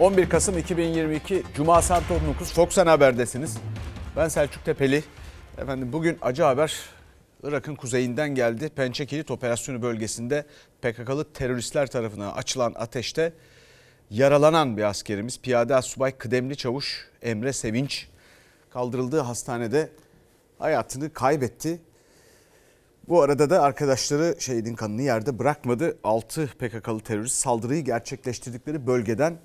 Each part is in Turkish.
11 Kasım 2022 Cuma saat 19. Fox Haber'desiniz. Ben Selçuk Tepeli. Efendim bugün acı haber Irak'ın kuzeyinden geldi. Pençe Kilit Operasyonu bölgesinde PKK'lı teröristler tarafından açılan ateşte yaralanan bir askerimiz Piyade Asubay Kıdemli Çavuş Emre Sevinç kaldırıldığı hastanede hayatını kaybetti. Bu arada da arkadaşları şehidin kanını yerde bırakmadı. 6 PKK'lı terörist saldırıyı gerçekleştirdikleri bölgeden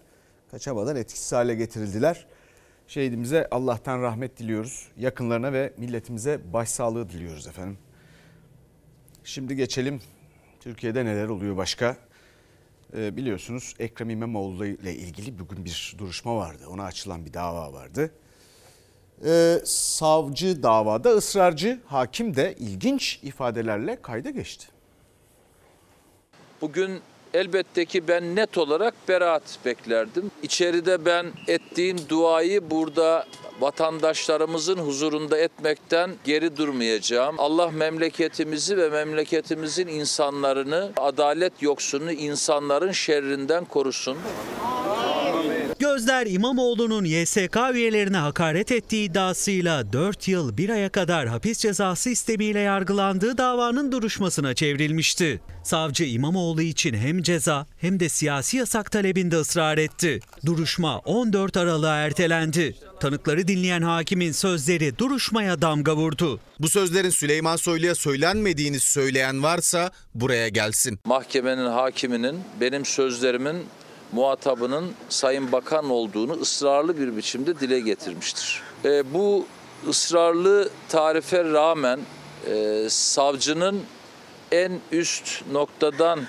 kaçamadan etkisiz hale getirildiler. Şehidimize Allah'tan rahmet diliyoruz. Yakınlarına ve milletimize başsağlığı diliyoruz efendim. Şimdi geçelim Türkiye'de neler oluyor başka. Biliyorsunuz Ekrem İmamoğlu ile ilgili bugün bir duruşma vardı. Ona açılan bir dava vardı. Savcı davada ısrarcı, hakim de ilginç ifadelerle kayda geçti. Bugün elbette ki ben net olarak beraat beklerdim. İçeride ben ettiğim duayı burada vatandaşlarımızın huzurunda etmekten geri durmayacağım. Allah memleketimizi ve memleketimizin insanlarını, adalet yoksunu insanların şerrinden korusun. Gözler İmamoğlu'nun YSK üyelerine hakaret ettiği iddiasıyla 4 yıl 1 aya kadar hapis cezası istemiyle yargılandığı davanın duruşmasına çevrilmişti. Savcı İmamoğlu için hem ceza hem de siyasi yasak talebinde ısrar etti. Duruşma 14 Aralık'a ertelendi. Tanıkları dinleyen hakimin sözleri duruşmaya damga vurdu. Bu sözlerin Süleyman Soylu'ya söylenmediğini söyleyen varsa buraya gelsin. Mahkemenin hakiminin benim sözlerimin muhatabının Sayın Bakan olduğunu ısrarlı bir biçimde dile getirmiştir. Bu ısrarlı tarife rağmen savcının en üst noktadan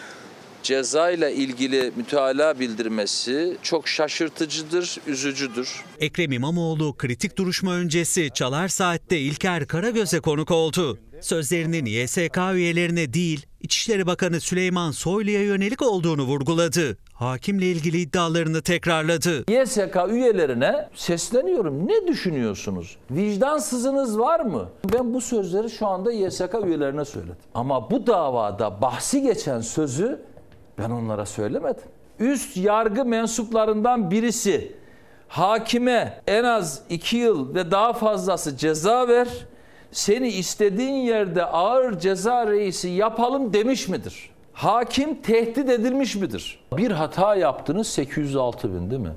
cezayla ilgili mütalaa bildirmesi çok şaşırtıcıdır, üzücüdür. Ekrem İmamoğlu kritik duruşma öncesi Çalar Saat'te İlker Karagöz'e konuk oldu. Sözlerinin YSK üyelerine değil, İçişleri Bakanı Süleyman Soylu'ya yönelik olduğunu vurguladı. Hakimle ilgili iddialarını tekrarladı. YSK üyelerine sesleniyorum. Ne düşünüyorsunuz? Vicdansızınız var mı? Ben bu sözleri şu anda YSK üyelerine söyledim. Ama bu davada bahsi geçen sözü ben onlara söylemedim. Üst yargı mensuplarından birisi hakime en az 2 yıl ve daha fazlası ceza ver, seni istediğin yerde ağır ceza reisi yapalım demiş midir? Hakim tehdit edilmiş midir? Bir hata yaptınız 806.000 değil mi?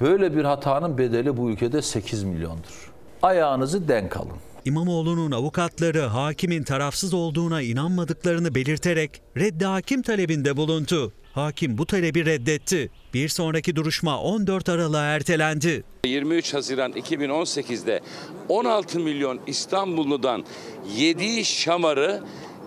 Böyle bir hatanın bedeli bu ülkede 8 milyondur. Ayağınızı denk alın. İmamoğlu'nun avukatları hakimin tarafsız olduğuna inanmadıklarını belirterek reddi hakim talebinde bulundu. Hakim bu talebi reddetti. Bir sonraki duruşma 14 Aralık'a ertelendi. 23 Haziran 2018'de 16 milyon İstanbullu'dan yediği şamarı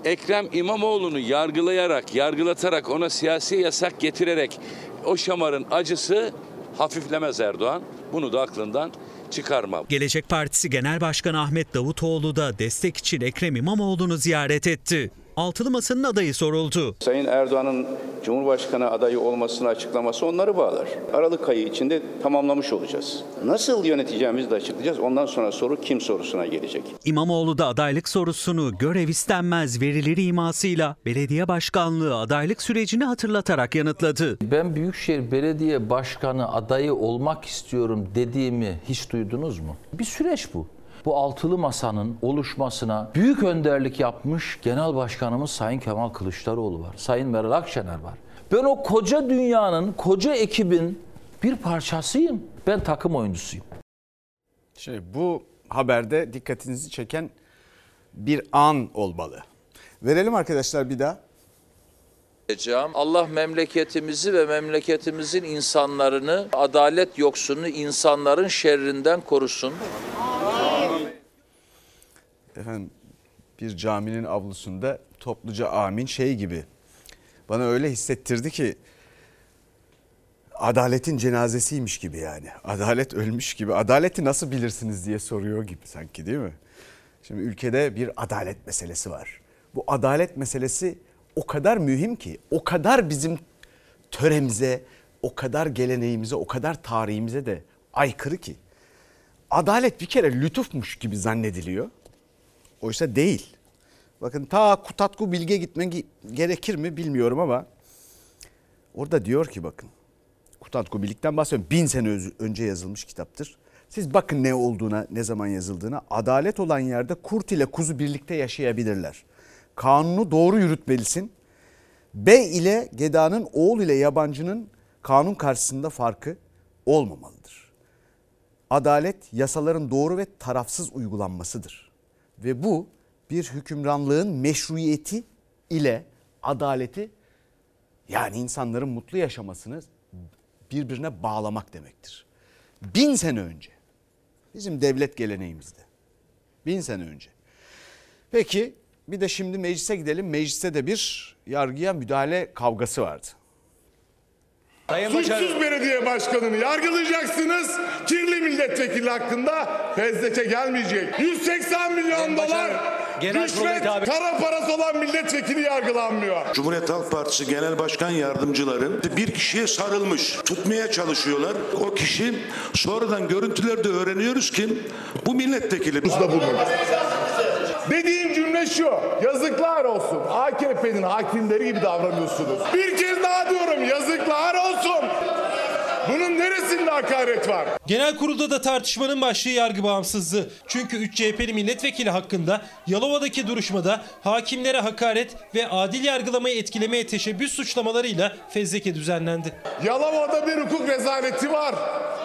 Ekrem İmamoğlu'nu yargılayarak, yargılatarak, ona siyasi yasak getirerek o şamarın acısı hafiflemez Erdoğan. Bunu da aklından çıkarma. Gelecek Partisi Genel Başkanı Ahmet Davutoğlu da destek için Ekrem İmamoğlu'nu ziyaret etti. Altılı Masa'nın adayı soruldu. Sayın Erdoğan'ın Cumhurbaşkanı adayı olmasını açıklaması onları bağlar. Aralık ayı içinde tamamlamış olacağız. Nasıl yöneteceğimizi de açıklayacağız. Ondan sonra soru kim sorusuna gelecek. İmamoğlu da adaylık sorusunu görev istenmez verileri imasıyla belediye başkanlığı adaylık sürecini hatırlatarak yanıtladı. Ben Büyükşehir Belediye Başkanı adayı olmak istiyorum dediğimi hiç duydunuz mu? Bir süreç bu. Bu altılı masanın oluşmasına büyük önderlik yapmış Genel Başkanımız Sayın Kemal Kılıçdaroğlu var. Sayın Meral Akşener var. Ben o koca dünyanın, koca ekibin bir parçasıyım. Ben takım oyuncusuyum. Bu haberde dikkatinizi çeken bir an olmalı. Verelim arkadaşlar bir daha. Allah memleketimizi ve memleketimizin insanlarını, adalet yoksunu insanların şerrinden korusun. Efendim bir caminin avlusunda topluca amin gibi. Bana öyle hissettirdi ki adaletin cenazesiymiş gibi yani. Adalet ölmüş gibi. Adaleti nasıl bilirsiniz diye soruyor gibi sanki değil mi? Şimdi ülkede bir adalet meselesi var. Bu adalet meselesi o kadar mühim ki, o kadar bizim töremize, o kadar geleneğimize, o kadar tarihimize de aykırı ki. Adalet bir kere lütufmuş gibi zannediliyor. Oysa değil. Bakın ta Kutadgu Bilig'e gitmen gerekir mi bilmiyorum ama orada diyor ki bakın Kutadgu Bilig'den bahsediyorum. 1000 sene önce yazılmış kitaptır. Siz bakın ne olduğuna, ne zaman yazıldığına. Adalet olan yerde kurt ile kuzu birlikte yaşayabilirler. Kanunu doğru yürütmelisin. Bey ile gedanın, oğul ile yabancının kanun karşısında farkı olmamalıdır. Adalet yasaların doğru ve tarafsız uygulanmasıdır. Ve bu bir hükümranlığın meşruiyeti ile adaleti, yani insanların mutlu yaşamasını birbirine bağlamak demektir. 1000 sene önce bizim devlet geleneğimizde 1000 sene önce. Peki bir de şimdi meclise gidelim. Mecliste de bir yargıya müdahale kavgası vardı. Suçsuz belediye başkanını yargılayacaksınız. Kirli milletvekili hakkında fezleke gelmeyecek. 180 milyon dolar rüşvet, kara parası olan milletvekili yargılanmıyor. Cumhuriyet Halk Partisi Genel Başkan Yardımcıları bir kişiye sarılmış, tutmaya çalışıyorlar. O kişi sonradan görüntülerde öğreniyoruz ki bu milletvekili. Dediğim cümle şu: yazıklar olsun, AKP'nin hakimleri gibi davranıyorsunuz. Bir kez daha diyorum, yazıklar olsun. Bunun neresinde hakaret var? Genel kurulda da tartışmanın başlığı yargı bağımsızlığı. Çünkü 3 CHP'li milletvekili hakkında Yalova'daki duruşmada hakimlere hakaret ve adil yargılamayı etkilemeye teşebbüs suçlamalarıyla fezleke düzenlendi. Yalova'da bir hukuk rezaleti var.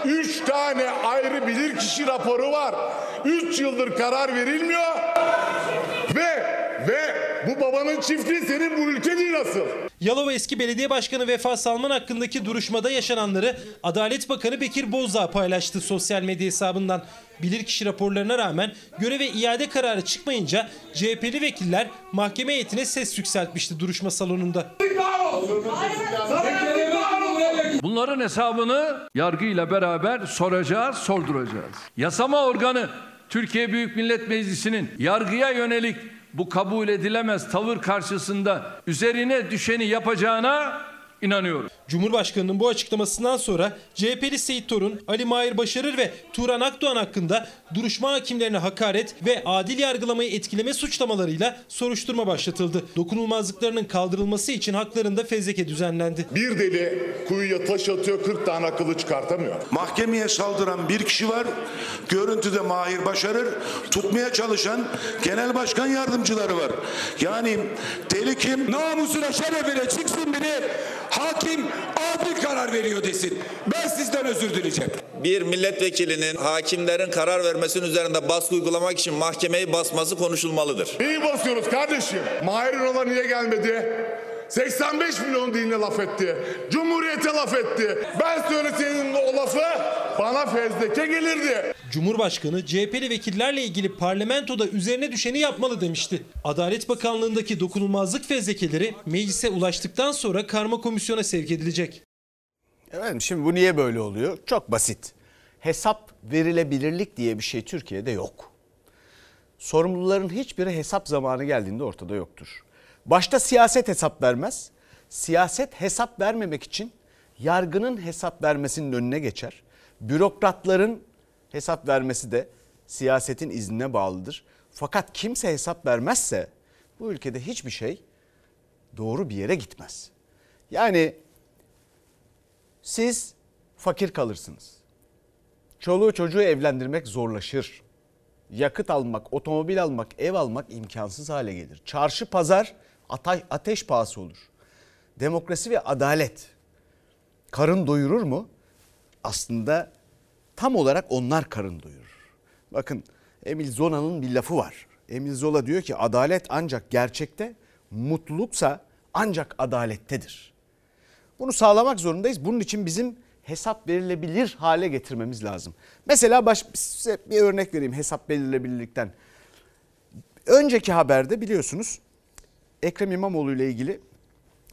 3 tane ayrı bilirkişi raporu var. 3 yıldır karar verilmiyor. Ve bu babanın çiftliği senin bu ülkede nasıl? Yalova eski belediye başkanı Vefa Salman hakkındaki duruşmada yaşananları Adalet Bakanı Bekir Bozdağ paylaştı sosyal medya hesabından. Bilirkişi raporlarına rağmen göreve iade kararı çıkmayınca CHP'li vekiller mahkeme heyetine ses yükseltmişti duruşma salonunda. Bunların hesabını yargıyla beraber soracağız, sorduracağız. Yasama organı Türkiye Büyük Millet Meclisi'nin yargıya yönelik bu kabul edilemez tavır karşısında üzerine düşeni yapacağına inanıyorum. Cumhurbaşkanının bu açıklamasından sonra CHP'li Seyit Torun, Ali Mahir Başarır ve Turan Akdoğan hakkında duruşma hakimlerine hakaret ve adil yargılamayı etkileme suçlamalarıyla soruşturma başlatıldı. Dokunulmazlıklarının kaldırılması için haklarında fezleke düzenlendi. Bir deli kuyuya taş atıyor, 40 tane akıllı çıkartamıyor. Mahkemeye saldıran bir kişi var. Görüntüde Mahir Başarır, tutmaya çalışan genel başkan yardımcıları var. Yani deli kim? Namusuna, şerefine çıksın biri. Hakim adil karar veriyor desin. Ben sizden özür dileyeceğim. Bir milletvekilinin hakimlerin karar vermesinin üzerinde baskı uygulamak için mahkemeyi basması konuşulmalıdır. Neyi basıyoruz kardeşim? Mahir Ola niye gelmedi? 85 milyon diline laf etti. Cumhuriyete laf etti. Ben söyleseydim o lafı bana fezleke gelirdi. Cumhurbaşkanı CHP'li vekillerle ilgili parlamentoda üzerine düşeni yapmalı demişti. Adalet Bakanlığı'ndaki dokunulmazlık fezlekeleri meclise ulaştıktan sonra karma komisyona sevk edilecek. Efendim şimdi bu niye böyle oluyor? Çok basit. Hesap verilebilirlik diye bir şey Türkiye'de yok. Sorumluların hiçbiri hesap zamanı geldiğinde ortada yoktur. Başta siyaset hesap vermez. Siyaset hesap vermemek için yargının hesap vermesinin önüne geçer. Bürokratların hesap vermesi de siyasetin iznine bağlıdır. Fakat kimse hesap vermezse bu ülkede hiçbir şey doğru bir yere gitmez. Yani siz fakir kalırsınız. Çoluğu çocuğu evlendirmek zorlaşır. Yakıt almak, otomobil almak, ev almak imkansız hale gelir. Çarşı pazar ateş pahası olur. Demokrasi ve adalet karın doyurur mu? Aslında tam olarak onlar karın doyurur. Bakın Emil Zola'nın bir lafı var. Emil Zola diyor ki adalet ancak gerçekte, mutluluksa ancak adalettedir. Bunu sağlamak zorundayız. Bunun için bizim hesap verilebilir hale getirmemiz lazım. Mesela size bir örnek vereyim hesap verilebilirlikten. Önceki haberde biliyorsunuz Ekrem İmamoğlu ile ilgili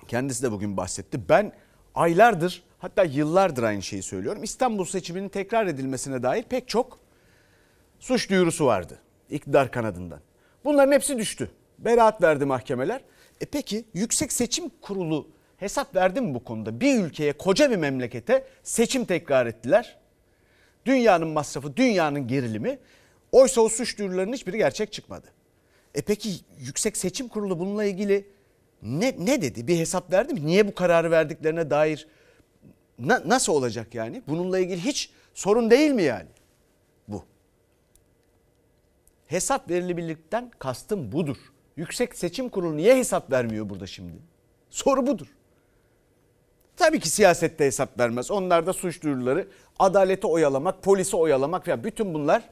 kendisi de bugün bahsetti. Ben aylardır, hatta yıllardır aynı şeyi söylüyorum. İstanbul seçiminin tekrar edilmesine dair pek çok suç duyurusu vardı iktidar kanadından. Bunların hepsi düştü. Beraat verdi mahkemeler. Peki Yüksek Seçim Kurulu hesap verdi mi bu konuda? Bir ülkeye, koca bir memlekete seçim tekrar ettiler. Dünyanın masrafı, dünyanın gerilimi. Oysa o suç duyurularının hiçbiri gerçek çıkmadı. Peki Yüksek Seçim Kurulu bununla ilgili ne dedi? Bir hesap verdi mi? Niye bu kararı verdiklerine dair nasıl olacak yani? Bununla ilgili hiç sorun değil mi yani bu? Hesap verilebilirlikten kastım budur. Yüksek Seçim Kurulu niye hesap vermiyor burada şimdi? Soru budur. Tabii ki siyasette hesap vermez. Onlar da suç duyuruları, adaleti oyalamak, polisi oyalamak falan, bütün bunlar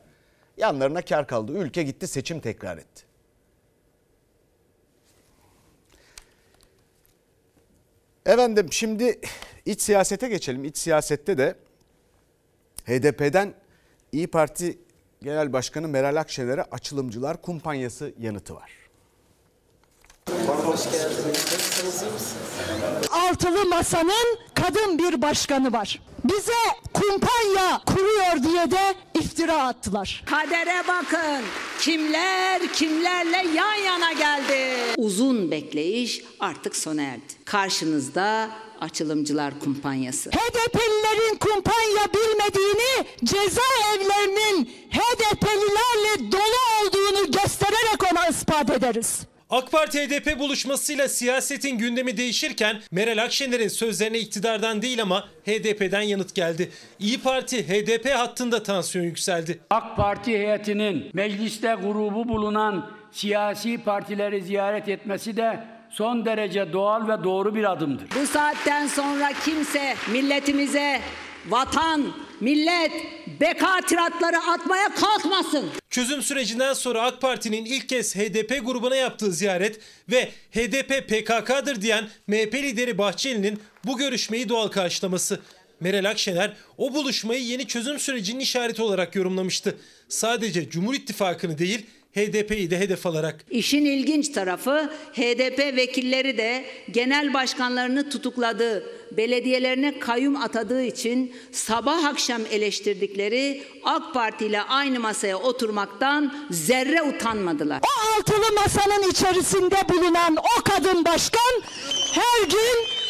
yanlarına kar kaldı. Ülke gitti, seçim tekrar etti. Efendim şimdi iç siyasete geçelim. İç siyasette de HDP'den İYİ Parti Genel Başkanı Meral Akşener'e açılımcılar kumpanyası yanıtı var. Hoş geldiniz. Altılı Masa'nın kadın bir başkanı var. Bize kumpanya kuruyor diye de iftira attılar. Kadere bakın. Kimler kimlerle yan yana geldi. Uzun bekleyiş artık sona erdi. Karşınızda açılımcılar kumpanyası. HDP'lilerin kumpanya bilmediğini, cezaevlerinin HDP'lilerle dolu olduğunu göstererek ona ispat ederiz. AK Parti-HDP buluşmasıyla siyasetin gündemi değişirken Meral Akşener'in sözlerine iktidardan değil ama HDP'den yanıt geldi. İYİ Parti HDP hattında tansiyon yükseldi. AK Parti heyetinin mecliste grubu bulunan siyasi partileri ziyaret etmesi de son derece doğal ve doğru bir adımdır. Bu saatten sonra kimse milletimize vatan, millet, beka tiratları atmaya kalkmasın. Çözüm sürecinden sonra AK Parti'nin ilk kez HDP grubuna yaptığı ziyaret ve HDP PKK'dır diyen MHP lideri Bahçeli'nin bu görüşmeyi doğal karşılaması. Meral Akşener o buluşmayı yeni çözüm sürecinin işareti olarak yorumlamıştı. Sadece Cumhur İttifakı'nı değil, HDP'yi de hedef alarak. İşin ilginç tarafı HDP vekilleri de genel başkanlarını tutukladığı, belediyelerine kayyum atadığı için sabah akşam eleştirdikleri AK Parti ile aynı masaya oturmaktan zerre utanmadılar. O altılı masanın içerisinde bulunan o kadın başkan her gün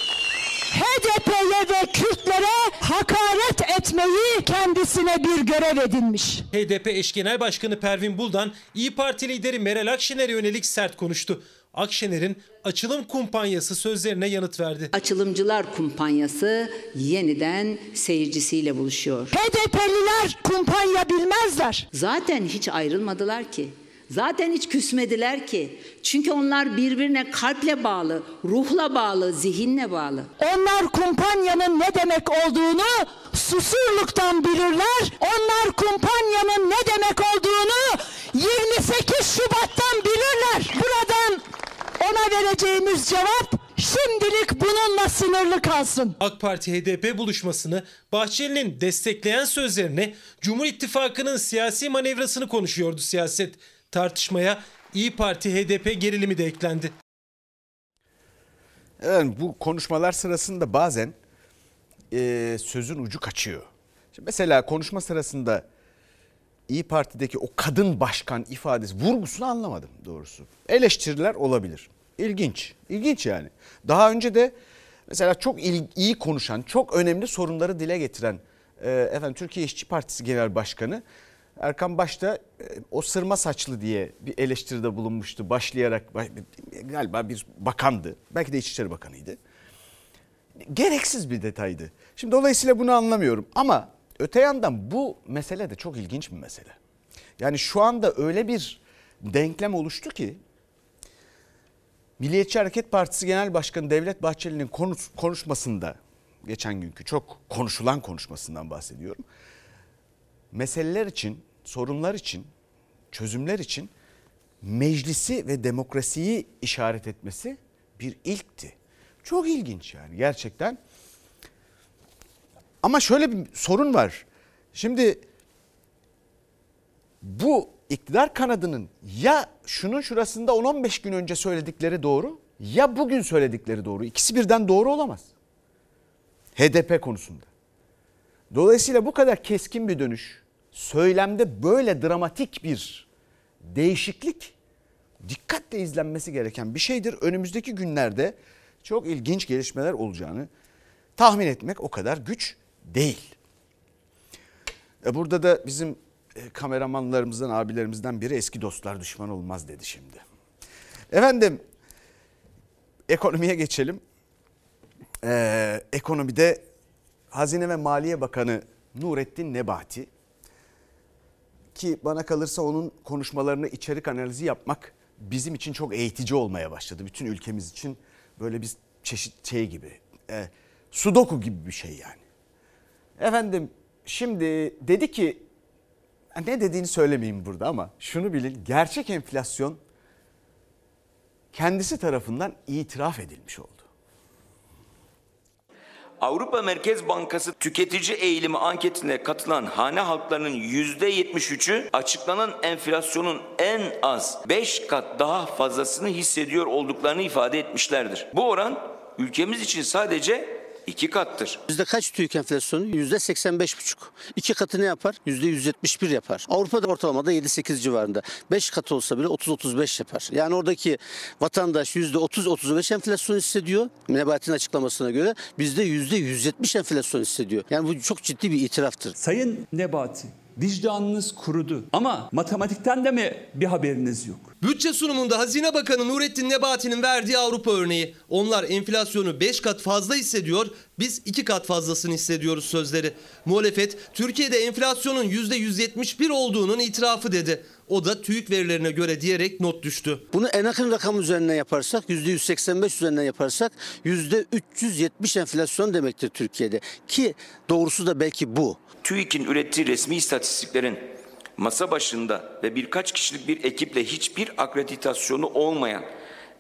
HDP'ye ve Kürtlere hakaret etmeyi kendisine bir görev edinmiş. HDP eş genel başkanı Pervin Buldan, İYİ Parti lideri Meral Akşener'e yönelik sert konuştu. Akşener'in açılım kumpanyası sözlerine yanıt verdi. Açılımcılar kumpanyası yeniden seyircisiyle buluşuyor. HDP'liler kumpanya bilmezler. Zaten hiç ayrılmadılar ki. Zaten hiç küsmediler ki. Çünkü onlar birbirine kalple bağlı, ruhla bağlı, zihinle bağlı. Onlar kumpanyanın ne demek olduğunu susurluktan bilirler. Onlar kumpanyanın ne demek olduğunu 28 Şubat'tan bilirler. Buradan ona vereceğimiz cevap şimdilik bununla sınırlı kalsın. AK Parti-HDP buluşmasını, Bahçeli'nin destekleyen sözlerini, Cumhur İttifakı'nın siyasi manevrasını konuşuyordu siyaset. Tartışmaya İYİ Parti-HDP gerilimi de eklendi. Evet, bu konuşmalar sırasında bazen sözün ucu kaçıyor. Şimdi mesela konuşma sırasında İYİ Parti'deki o kadın başkan ifadesi vurgusunu anlamadım doğrusu. Eleştiriler olabilir. İlginç, ilginç yani. Daha önce de mesela çok iyi konuşan, çok önemli sorunları dile getiren Türkiye İşçi Partisi Genel Başkanı Erkan Baş'ta o sırma saçlı diye bir eleştiride bulunmuştu başlayarak, galiba bir bakandı. Belki de İçişleri Bakanı'ydı. Gereksiz bir detaydı. Şimdi dolayısıyla bunu anlamıyorum ama öte yandan bu mesele de çok ilginç bir mesele. Yani şu anda öyle bir denklem oluştu ki Milliyetçi Hareket Partisi Genel Başkanı Devlet Bahçeli'nin konuşmasında, geçen günkü çok konuşulan konuşmasından bahsediyorum. Meseleler için, sorunlar için, çözümler için meclisi ve demokrasiyi işaret etmesi bir ilkti. Çok ilginç yani gerçekten. Ama şöyle bir sorun var. Şimdi bu iktidar kanadının ya şunun şurasında 10-15 gün önce söyledikleri doğru ya bugün söyledikleri doğru. İkisi birden doğru olamaz. HDP konusunda. Dolayısıyla bu kadar keskin bir dönüş, söylemde böyle dramatik bir değişiklik dikkatle izlenmesi gereken bir şeydir. Önümüzdeki günlerde çok ilginç gelişmeler olacağını tahmin etmek o kadar güç değil. Burada da bizim kameramanlarımızdan, abilerimizden biri eski dostlar düşman olmaz dedi şimdi. Efendim ekonomiye geçelim. Ekonomide Hazine ve Maliye Bakanı Nurettin Nebati, ki bana kalırsa onun konuşmalarını içerik analizi yapmak bizim için çok eğitici olmaya başladı. Bütün ülkemiz için böyle bir çeşit şey gibi, sudoku gibi bir şey yani. Efendim şimdi dedi ki, ne dediğini söylemeyeyim burada ama şunu bilin, gerçek enflasyon kendisi tarafından itiraf edilmiş oldu. Avrupa Merkez Bankası tüketici eğilimi anketine katılan hane halklarının %73'ü açıklanan enflasyonun en az 5 kat daha fazlasını hissediyor olduklarını ifade etmişlerdir. Bu oran ülkemiz için sadece 2 kattır. Yüzde kaç TÜİK enflasyonu? %85,5. 2 katı ne yapar? %171 yapar. Avrupa'da ortalamada 7-8 civarında. 5 katı olsa bile 30-35 yapar. Yani oradaki vatandaş %30-35 enflasyon hissediyor. Nebati'nin açıklamasına göre bizde %170 enflasyon hissediyor. Yani bu çok ciddi bir itiraftır. Sayın Nebati, vicdanınız kurudu ama matematikten de mi bir haberiniz yok? Bütçe sunumunda Hazine Bakanı Nurettin Nebati'nin verdiği Avrupa örneği. Onlar enflasyonu 5 kat fazla hissediyor, biz 2 kat fazlasını hissediyoruz sözleri. Muhalefet Türkiye'de enflasyonun %171 olduğunun itirafı dedi. O da TÜİK verilerine göre diyerek not düştü. Bunu ENAK'ın rakam üzerinden yaparsak, %185 üzerinden yaparsak %370 enflasyon demektir Türkiye'de. Ki doğrusu da belki bu. TÜİK'in ürettiği resmi istatistiklerin masa başında ve birkaç kişilik bir ekiple hiçbir akreditasyonu olmayan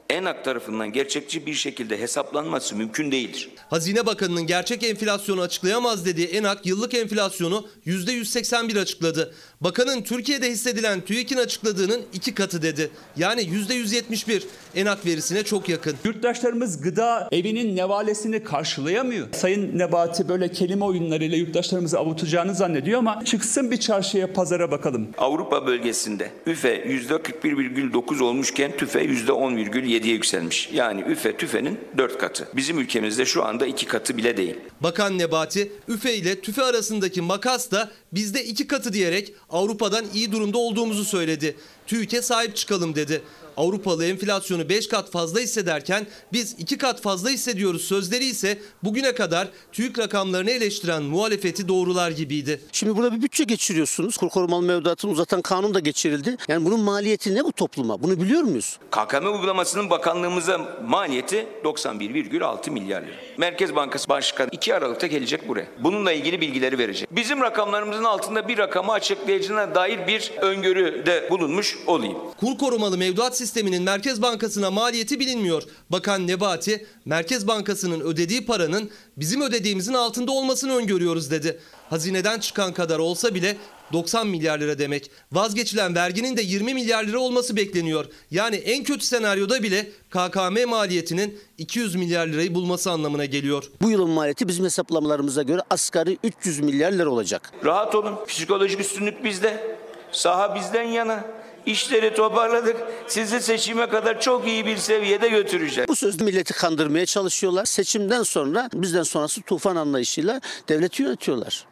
ENAK tarafından gerçekçi bir şekilde hesaplanması mümkün değildir. Hazine Bakanı'nın gerçek enflasyonu açıklayamaz dediği ENAK yıllık enflasyonu %181 açıkladı. Bakanın Türkiye'de hissedilen TÜİK'in açıkladığının 2 katı dedi. Yani %171 ENAK verisine çok yakın. Yurttaşlarımız gıda evinin nevalesini karşılayamıyor. Sayın Nebati böyle kelime oyunlarıyla yurttaşlarımızı avutacağını zannediyor ama çıksın bir çarşıya, pazara bakalım. Avrupa bölgesinde üfe %41,9 olmuşken tüfe %10,7. yükselmiş. Yani üfe tüfenin 4 katı. Bizim ülkemizde şu anda 2 katı bile değil. Bakan Nebati üfe ile tüfe arasındaki makas da bizde 2 katı diyerek Avrupa'dan iyi durumda olduğumuzu söyledi. TÜİK'e sahip çıkalım dedi. Avrupalı enflasyonu 5 kat fazla hissederken biz 2 kat fazla hissediyoruz sözleri ise bugüne kadar TÜİK rakamlarını eleştiren muhalefeti doğrular gibiydi. Şimdi burada bir bütçe geçiriyorsunuz. Kur korumalı mevduatını uzatan kanun da geçirildi. Yani bunun maliyeti ne bu topluma? Bunu biliyor muyuz? KKM uygulamasının bakanlığımıza maliyeti 91,6 milyar lira. Merkez Bankası Başkanı 2 Aralık'ta gelecek buraya. Bununla ilgili bilgileri verecek. Bizim rakamlarımızın altında bir rakamı açıklayacağına dair bir öngörüde bulunmuş olayım. Kur korumalı mevduat sisteminin Merkez Bankası'na maliyeti bilinmiyor. Bakan Nebati, Merkez Bankası'nın ödediği paranın bizim ödediğimizin altında olmasını öngörüyoruz dedi. Hazineden çıkan kadar olsa bile 90 milyar lira demek. Vazgeçilen verginin de 20 milyar lira olması bekleniyor. Yani en kötü senaryoda bile KKM maliyetinin 200 milyar lirayı bulması anlamına geliyor. Bu yılın maliyeti bizim hesaplamalarımıza göre asgari 300 milyar lira olacak. Rahat olun. Psikolojik üstünlük bizde. Saha bizden yana. İşleri toparladık. Sizi seçime kadar çok iyi bir seviyede götüreceğiz. Bu sözle milleti kandırmaya çalışıyorlar. Seçimden sonra bizden sonrası tufan anlayışıyla devleti yönetiyorlar.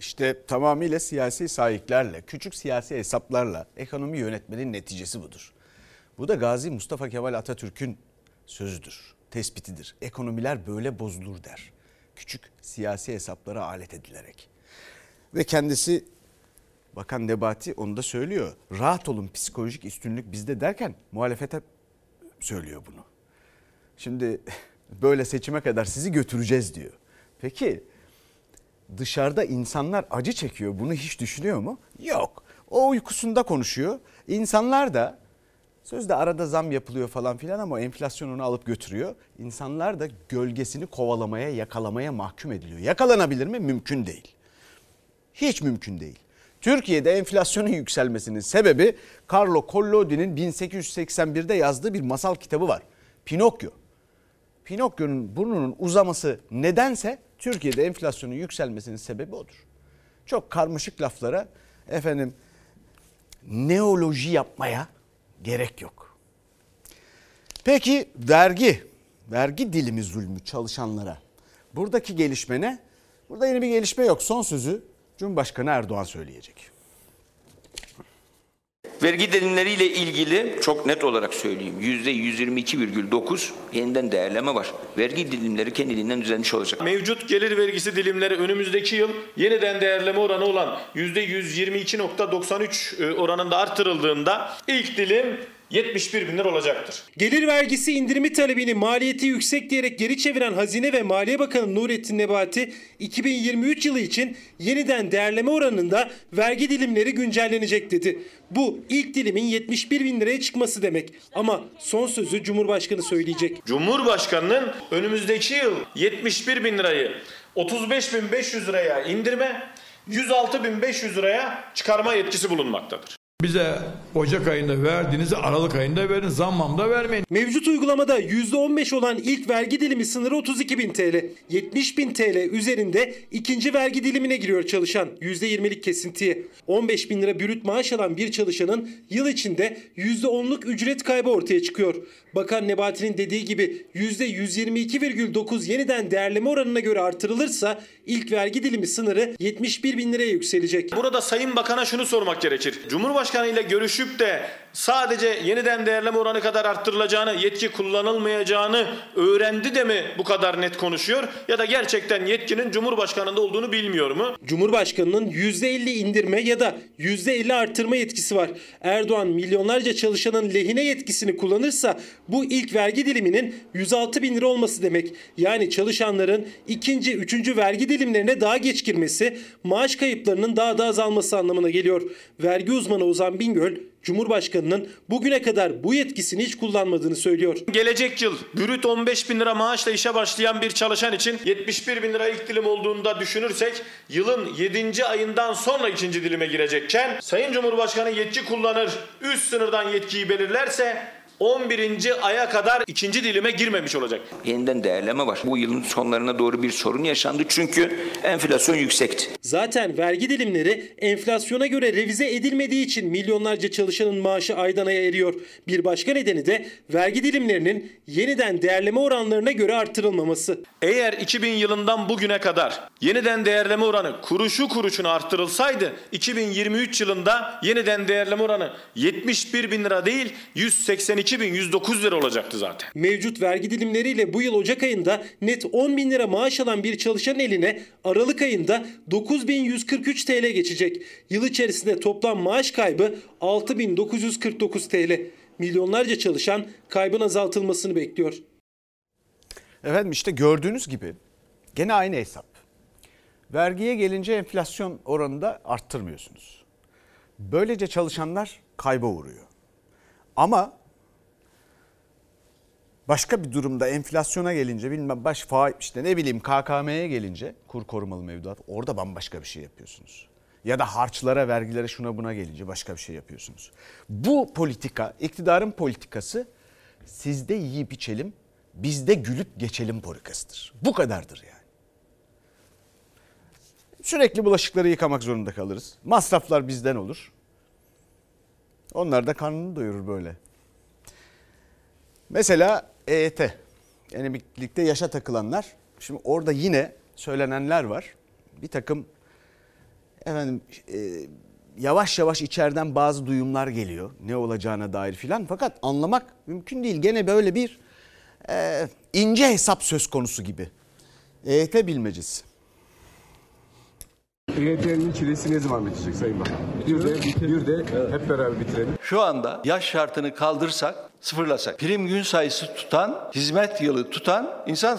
İşte tamamıyla siyasi sahiplerle, küçük siyasi hesaplarla ekonomi yönetmenin neticesi budur. Bu da Gazi Mustafa Kemal Atatürk'ün sözüdür, tespitidir. Ekonomiler böyle bozulur der. Küçük siyasi hesaplara alet edilerek. Ve kendisi... Bakan Nebati onu da söylüyor. Rahat olun, psikolojik üstünlük bizde derken muhalefete söylüyor bunu. Şimdi böyle seçime kadar sizi götüreceğiz diyor. Peki dışarıda insanlar acı çekiyor, bunu hiç düşünüyor mu? Yok. O uykusunda konuşuyor. İnsanlar da sözde arada zam yapılıyor falan filan ama enflasyonunu alıp götürüyor. İnsanlar da gölgesini kovalamaya, yakalamaya mahkum ediliyor. Yakalanabilir mi? Mümkün değil. Hiç mümkün değil. Türkiye'de enflasyonun yükselmesinin sebebi Carlo Collodi'nin 1881'de yazdığı bir masal kitabı var. Pinokyo. Pinokyo'nun burnunun uzaması nedense Türkiye'de enflasyonun yükselmesinin sebebi odur. Çok karmaşık laflara efendim neoloji yapmaya gerek yok. Peki vergi dilimi zulmü çalışanlara. Buradaki gelişme ne? Burada yeni bir gelişme yok. Son sözü Cumhurbaşkanı Erdoğan söyleyecek. Vergi dilimleriyle ilgili çok net olarak söyleyeyim. %122,9 yeniden değerleme var. Vergi dilimleri kendiliğinden düzenlenmiş olacak. Mevcut gelir vergisi dilimleri önümüzdeki yıl yeniden değerleme oranı olan %122,93 oranında artırıldığında ilk dilim 71 bin lira olacaktır. Gelir vergisi indirimi talebini maliyeti yüksek diyerek geri çeviren Hazine ve Maliye Bakanı Nurettin Nebati, 2023 yılı için yeniden değerleme oranında vergi dilimleri güncellenecek dedi. Bu ilk dilimin 71 bin liraya çıkması demek. Ama son sözü Cumhurbaşkanı söyleyecek. Cumhurbaşkanının önümüzdeki yıl 71 bin lirayı 35.500 liraya indirme, 106.500 liraya çıkarma yetkisi bulunmaktadır. Bize Ocak ayında verdiğinizi Aralık ayında verin, zammamda vermeyin. Mevcut uygulamada %15 olan ilk vergi dilimi sınırı 32.000 TL. 70.000 TL üzerinde ikinci vergi dilimine giriyor çalışan, %20'lik kesintiye. 15.000 lira brüt maaş alan bir çalışanın yıl içinde %10'luk ücret kaybı ortaya çıkıyor. Bakan Nebati'nin dediği gibi %122,9 yeniden değerleme oranına göre artırılırsa ilk vergi dilimi sınırı 71.000 liraya yükselecek. Burada Sayın Bakan'a şunu sormak gerekir. Cumhurbaşkanı ile görüşüp de sadece yeniden değerleme oranı kadar arttırılacağını, yetki kullanılmayacağını öğrendi de mi bu kadar net konuşuyor? Ya da gerçekten yetkinin Cumhurbaşkanı'nda olduğunu bilmiyor mu? Cumhurbaşkanı'nın %50 indirme ya da %50 artırma yetkisi var. Erdoğan milyonlarca çalışanın lehine yetkisini kullanırsa bu ilk vergi diliminin 106 bin lira olması demek. Yani çalışanların ikinci, üçüncü vergi dilimlerine daha geç girmesi, maaş kayıplarının daha da azalması anlamına geliyor. Vergi uzmanı Ozan Bingöl, Cumhurbaşkanı'nın bugüne kadar bu yetkisini hiç kullanmadığını söylüyor. Gelecek yıl brüt 15 bin lira maaşla işe başlayan bir çalışan için 71 bin lira ilk dilim olduğunda düşünürsek yılın 7. ayından sonra ikinci dilime girecekken Sayın Cumhurbaşkanı yetki kullanır, üst sınırdan yetkiyi belirlerse 11. aya kadar ikinci dilime girmemiş olacak. Yeniden değerleme var. Bu yılın sonlarına doğru bir sorun yaşandı çünkü enflasyon yüksekti. Zaten vergi dilimleri enflasyona göre revize edilmediği için milyonlarca çalışanın maaşı aydan aya eriyor. Bir başka nedeni de vergi dilimlerinin yeniden değerleme oranlarına göre artırılmaması. Eğer 2000 yılından bugüne kadar yeniden değerleme oranı kuruşu kuruşuna artırılsaydı 2023 yılında yeniden değerleme oranı 71 bin lira değil 182.109 lira olacaktı zaten. Mevcut vergi dilimleriyle bu yıl Ocak ayında net 10 bin lira maaş alan bir çalışanın eline Aralık ayında 9.143 TL geçecek. Yıl içerisinde toplam maaş kaybı 6.949 TL. Milyonlarca çalışan kaybın azaltılmasını bekliyor. Efendim işte gördüğünüz gibi gene aynı hesap. Vergiye gelince enflasyon oranında arttırmıyorsunuz. Böylece çalışanlar kayba uğruyor. Ama başka bir durumda enflasyona gelince bilmem KKM'ye gelince kur korumalı mevduat orada bambaşka bir şey yapıyorsunuz. Ya da harçlara, vergilere, şuna buna gelince başka bir şey yapıyorsunuz. Bu politika, iktidarın politikası sizde yiyip içelim, bizde gülüp geçelim politikasıdır. Bu kadardır yani. Sürekli bulaşıkları yıkamak zorunda kalırız. Masraflar bizden olur. Onlar da karnını doyurur böyle. Mesela EYT, emeklilikte yaşa takılanlar. Şimdi orada yine söylenenler var. Bir takım yavaş yavaş içeriden bazı duyumlar geliyor. Ne olacağına dair filan. Fakat anlamak mümkün değil. Gene böyle bir ince hesap söz konusu gibi. EYT bilmecesi. EYT'nin çilesi ne zaman bitecek Sayın Bakan? Bir de hep beraber bitirelim. Şu anda yaş şartını kaldırsak, sıfırlasak, prim gün sayısı tutan, hizmet yılı tutan insan...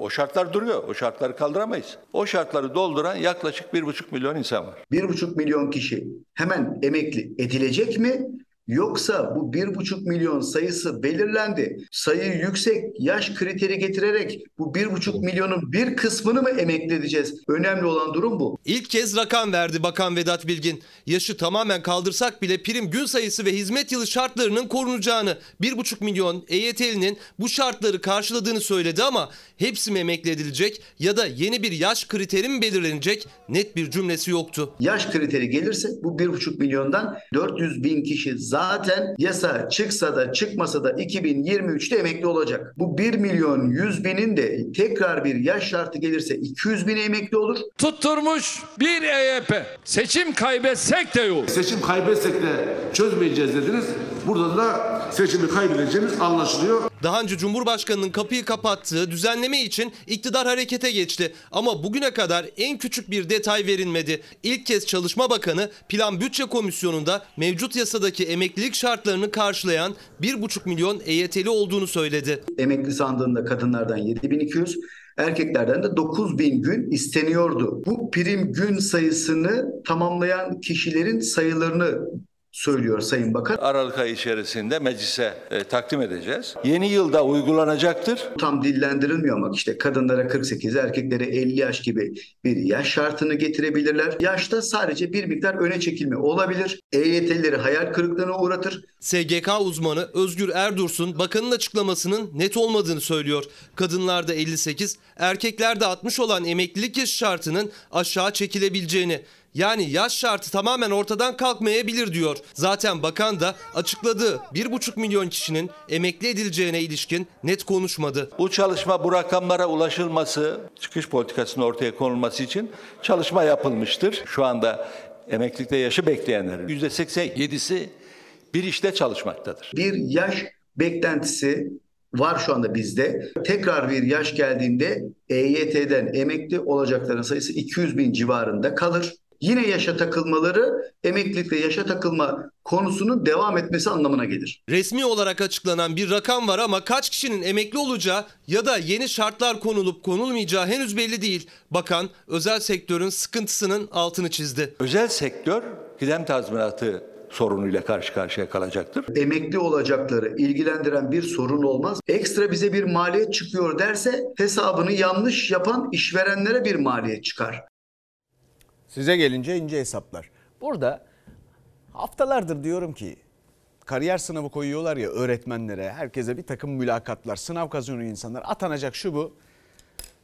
O şartlar duruyor. O şartları kaldıramayız. O şartları dolduran yaklaşık 1,5 milyon insan var. 1,5 milyon kişi hemen emekli edilecek mi? Yoksa bu 1,5 milyon sayısı belirlendi. Sayı yüksek, yaş kriteri getirerek bu 1,5 milyonun bir kısmını mı emekli edeceğiz? Önemli olan durum bu. İlk kez rakam verdi Bakan Vedat Bilgin. Yaşı tamamen kaldırsak bile prim gün sayısı ve hizmet yılı şartlarının korunacağını, 1,5 milyon EYT'linin bu şartları karşıladığını söyledi ama hepsi mi emekli edilecek ya da yeni bir yaş kriteri mi belirlenecek, net bir cümlesi yoktu. Yaş kriteri gelirse bu 1,5 milyondan 400 bin kişi zaten yasa çıksa da çıkmasa da 2023'te emekli olacak. Bu 1.100.000'in de tekrar bir yaş şartı gelirse 200.000 emekli olur. Tutturmuş bir EYP. Seçim kaybetsek de yok. Seçim kaybetsek de çözmeyeceğiz dediniz. Burada da seçimi kaybedeceğimiz anlaşılıyor. Daha önce Cumhurbaşkanı'nın kapıyı kapattığı düzenleme için iktidar harekete geçti. Ama bugüne kadar en küçük bir detay verilmedi. İlk kez Çalışma Bakanı Plan Bütçe Komisyonu'nda mevcut yasadaki emeklilik şartlarını karşılayan 1,5 milyon EYT'li olduğunu söyledi. Emekli sandığında kadınlardan 7.200, erkeklerden de 9.000 gün isteniyordu. Bu prim gün sayısını tamamlayan kişilerin sayılarını söylüyor Sayın Bakan. Aralık ayı içerisinde meclise takdim edeceğiz. Yeni yılda uygulanacaktır. Tam dillendirilmiyor ama işte kadınlara 48, erkeklere 50 yaş gibi bir yaş şartını getirebilirler. Yaşta sadece bir miktar öne çekilme olabilir. EYT'lileri hayal kırıklığına uğratır. SGK uzmanı Özgür Erdursun bakanın açıklamasının net olmadığını söylüyor. Kadınlarda 58, erkeklerde 60 olan emeklilik yaş şartının aşağı çekilebileceğini, yani yaş şartı tamamen ortadan kalkmayabilir diyor. Zaten bakan da açıkladığı 1,5 milyon kişinin emekli edileceğine ilişkin net konuşmadı. Bu çalışma, bu rakamlara ulaşılması, çıkış politikasının ortaya konulması için çalışma yapılmıştır. Şu anda emeklilikte yaşı bekleyenlerin %87'si bir işte çalışmaktadır. Bir yaş beklentisi var şu anda bizde. Tekrar bir yaş geldiğinde EYT'den emekli olacakların sayısı 200.000 civarında kalır. Yine yaşa takılmaları emeklilikte yaşa takılma konusunun devam etmesi anlamına gelir. Resmi olarak açıklanan bir rakam var ama kaç kişinin emekli olacağı ya da yeni şartlar konulup konulmayacağı henüz belli değil. Bakan özel sektörün sıkıntısının altını çizdi. Özel sektör kıdem tazminatı sorunuyla karşı karşıya kalacaktır. Emekli olacakları ilgilendiren bir sorun olmaz. Ekstra bize bir maliyet çıkıyor derse hesabını yanlış yapan işverenlere bir maliyet çıkar. Size gelince ince hesaplar. Burada haftalardır diyorum ki kariyer sınavı koyuyorlar ya öğretmenlere, herkese bir takım mülakatlar, sınav kazanıyor insanlar, atanacak şu bu.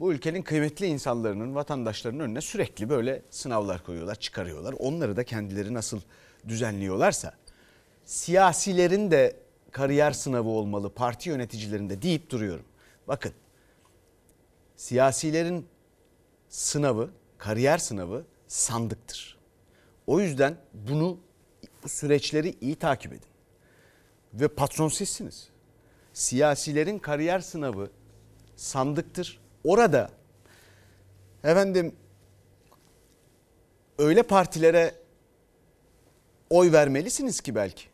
Bu ülkenin kıymetli insanlarının, vatandaşlarının önüne sürekli böyle sınavlar koyuyorlar, çıkarıyorlar. Onları da kendileri nasıl düzenliyorlarsa siyasilerin de kariyer sınavı olmalı, parti yöneticilerinde deyip duruyorum. Bakın, siyasilerin sınavı, kariyer sınavı sandıktır. O yüzden bu süreçleri iyi takip edin. Ve patron sizsiniz. Siyasilerin kariyer sınavı sandıktır. Orada efendim öyle partilere oy vermelisiniz ki belki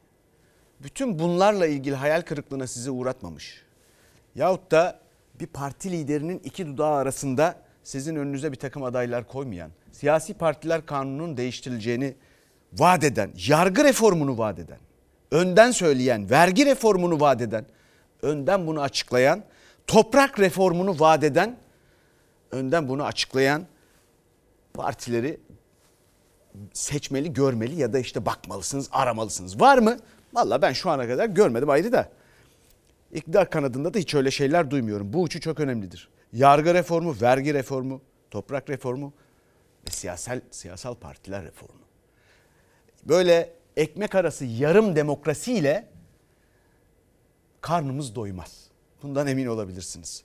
bütün bunlarla ilgili hayal kırıklığına sizi uğratmamış. Yahut da bir parti liderinin iki dudağı arasında sizin önünüze bir takım adaylar koymayan, siyasi partiler kanununun değiştirileceğini vaat eden, yargı reformunu vaat eden, önden söyleyen, vergi reformunu vaat eden, önden bunu açıklayan, toprak reformunu vaat eden, önden bunu açıklayan partileri seçmeli, görmeli ya da işte bakmalısınız, aramalısınız. Var mı? Vallahi ben şu ana kadar görmedim ayrı da. İktidar kanadında da hiç öyle şeyler duymuyorum. Bu üçü çok önemlidir. Yargı reformu, vergi reformu, toprak reformu ve siyasal partiler reformu. Böyle ekmek arası yarım demokrasiyle karnımız doymaz. Bundan emin olabilirsiniz.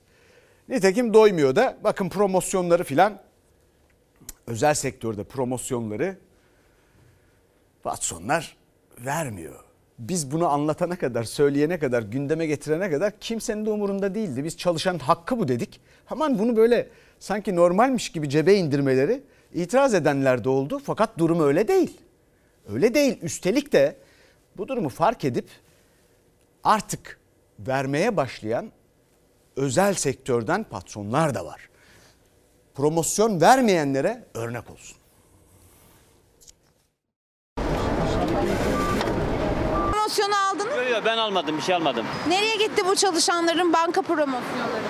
Nitekim doymuyor da, bakın promosyonları filan, özel sektörde promosyonları patronlar vermiyor. Biz bunu anlatana kadar, söyleyene kadar, gündeme getirene kadar kimsenin de umurunda değildi. Biz çalışan hakkı bu dedik. Hemen bunu böyle sanki normalmiş gibi cebe indirmeleri, itiraz edenler de oldu. Fakat durum öyle değil. Öyle değil. Üstelik de bu durumu fark edip artık vermeye başlayan özel sektörden patronlar da var. Promosyon vermeyenlere örnek olsun. Promosyonu aldınız mı? Yok, ben almadım, bir şey almadım. Nereye gitti bu çalışanların banka promosyonları?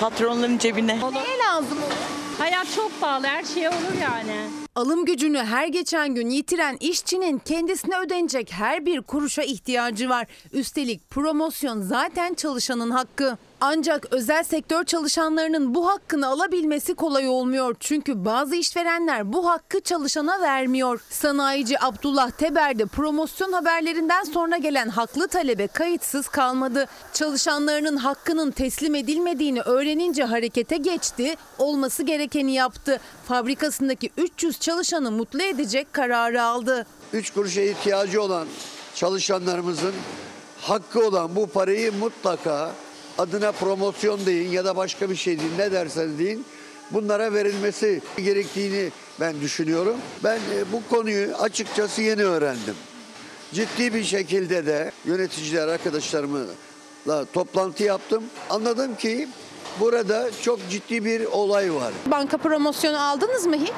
Patronların cebine. Neye lazım olur? Hayat çok pahalı, her şeye olur yani. Alım gücünü her geçen gün yitiren işçinin kendisine ödenecek her bir kuruşa ihtiyacı var. Üstelik promosyon zaten çalışanın hakkı. Ancak özel sektör çalışanlarının bu hakkını alabilmesi kolay olmuyor. Çünkü bazı işverenler bu hakkı çalışana vermiyor. Sanayici Abdullah Teber de promosyon haberlerinden sonra gelen haklı talebe kayıtsız kalmadı. Çalışanlarının hakkının teslim edilmediğini öğrenince harekete geçti, olması gerekeni yaptı. Fabrikasındaki 300 çalışanı mutlu edecek kararı aldı. 3 kuruşa ihtiyacı olan çalışanlarımızın hakkı olan bu parayı mutlaka, adına promosyon deyin ya da başka bir şey deyin, ne derseniz deyin, bunlara verilmesi gerektiğini ben düşünüyorum. Ben bu konuyu açıkçası yeni öğrendim. Ciddi bir şekilde de yöneticiler arkadaşlarımla toplantı yaptım. Anladım ki burada çok ciddi bir olay var. Banka promosyonu aldınız mı hiç?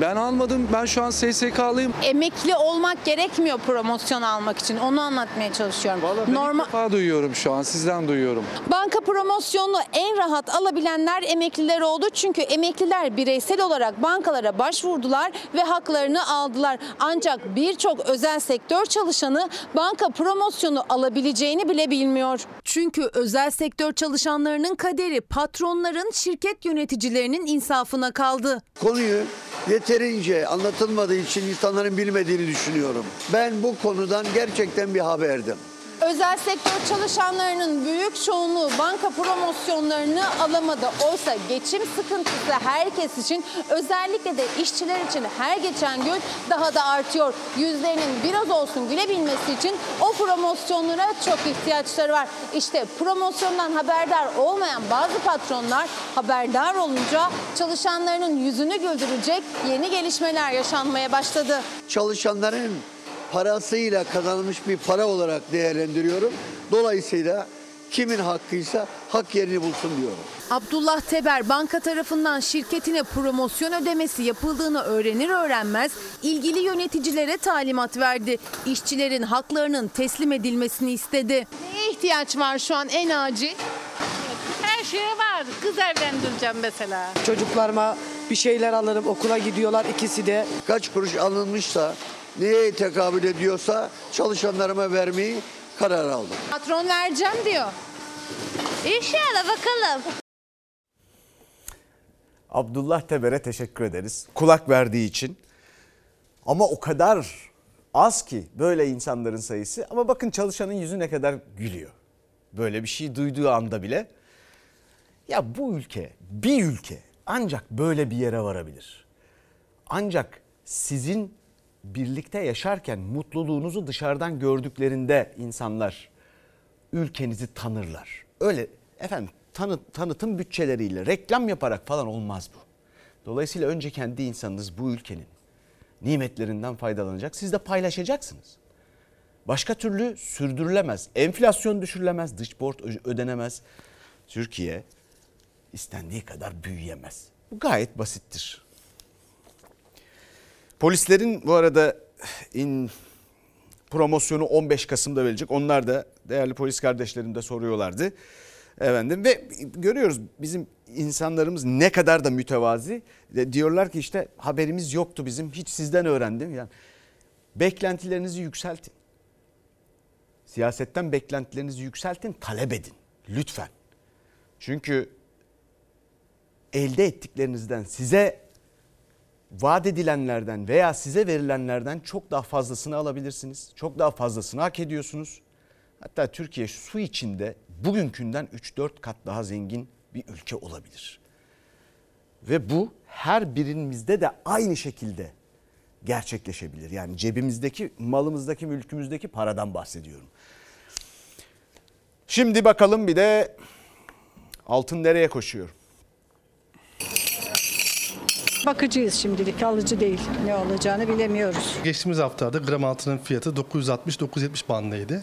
Ben almadım. Ben şu an SSK'lıyım. Emekli olmak gerekmiyor promosyon almak için. Onu anlatmaya çalışıyorum. Vallahi ben normal... ilk defa duyuyorum şu an. Sizden duyuyorum. Banka promosyonunu en rahat alabilenler emekliler oldu. Çünkü emekliler bireysel olarak bankalara başvurdular ve haklarını aldılar. Ancak birçok özel sektör çalışanı banka promosyonu alabileceğini bile bilmiyor. Çünkü özel sektör çalışanlarının kaderi patronların, şirket yöneticilerinin insafına kaldı. Konuyu yeterince anlatılmadığı için insanların bilmediğini düşünüyorum. Ben bu konudan gerçekten bir haberdim. Özel sektör çalışanlarının büyük çoğunluğu banka promosyonlarını alamadı. Oysa geçim sıkıntısı herkes için, özellikle de işçiler için her geçen gün daha da artıyor. Yüzlerinin biraz olsun gülebilmesi için o promosyonlara çok ihtiyaçları var. İşte promosyondan haberdar olmayan bazı patronlar haberdar olunca çalışanlarının yüzünü güldürecek yeni gelişmeler yaşanmaya başladı. Çalışanların parasıyla kazanılmış bir para olarak değerlendiriyorum. Dolayısıyla kimin hakkıysa hak yerini bulsun diyorum. Abdullah Teber banka tarafından şirketine promosyon ödemesi yapıldığını öğrenir öğrenmez ilgili yöneticilere talimat verdi. İşçilerin haklarının teslim edilmesini istedi. Neye ihtiyaç var şu an en acil? Her şeye var. Kız evlendireceğim mesela. Çocuklarıma bir şeyler alırım. Okula gidiyorlar ikisi de. Kaç kuruş alınmışsa, neye tekabül ediyorsa çalışanlarıma vermeyi karar aldım. Patron vereceğim diyor. İnşallah bakalım. Abdullah Teber'e teşekkür ederiz. Kulak verdiği için. Ama o kadar az ki böyle insanların sayısı. Ama bakın çalışanın yüzü ne kadar gülüyor. Böyle bir şey duyduğu anda bile. Ya bu ülke, bir ülke ancak böyle bir yere varabilir. Ancak sizin birlikte yaşarken mutluluğunuzu dışarıdan gördüklerinde insanlar ülkenizi tanırlar. Öyle efendim tanıtım bütçeleriyle reklam yaparak falan olmaz bu. Dolayısıyla önce kendi insanınız bu ülkenin nimetlerinden faydalanacak. Siz de paylaşacaksınız. Başka türlü sürdürülemez. Enflasyon düşürülemez, dış borç ödenemez. Türkiye istendiği kadar büyüyemez. Bu gayet basittir. Polislerin bu arada promosyonu 15 Kasım'da verecek. Onlar da değerli polis kardeşlerim de soruyorlardı. Efendim, ve görüyoruz bizim insanlarımız ne kadar da mütevazi. Diyorlar ki işte haberimiz yoktu bizim, hiç sizden öğrendim. Yani beklentilerinizi yükseltin. Siyasetten beklentilerinizi yükseltin, talep edin lütfen. Çünkü elde ettiklerinizden, size vaat edilenlerden veya size verilenlerden çok daha fazlasını alabilirsiniz. Çok daha fazlasını hak ediyorsunuz. Hatta Türkiye su içinde bugünkünden 3-4 kat daha zengin bir ülke olabilir. Ve bu her birimizde de aynı şekilde gerçekleşebilir. Yani cebimizdeki, malımızdaki, mülkümüzdeki paradan bahsediyorum. Şimdi bakalım bir de altın nereye koşuyor? Bakıcıyız şimdilik, alıcı değil. Ne olacağını bilemiyoruz. Geçtiğimiz haftalarda gram altının fiyatı 960-970 bandındaydı.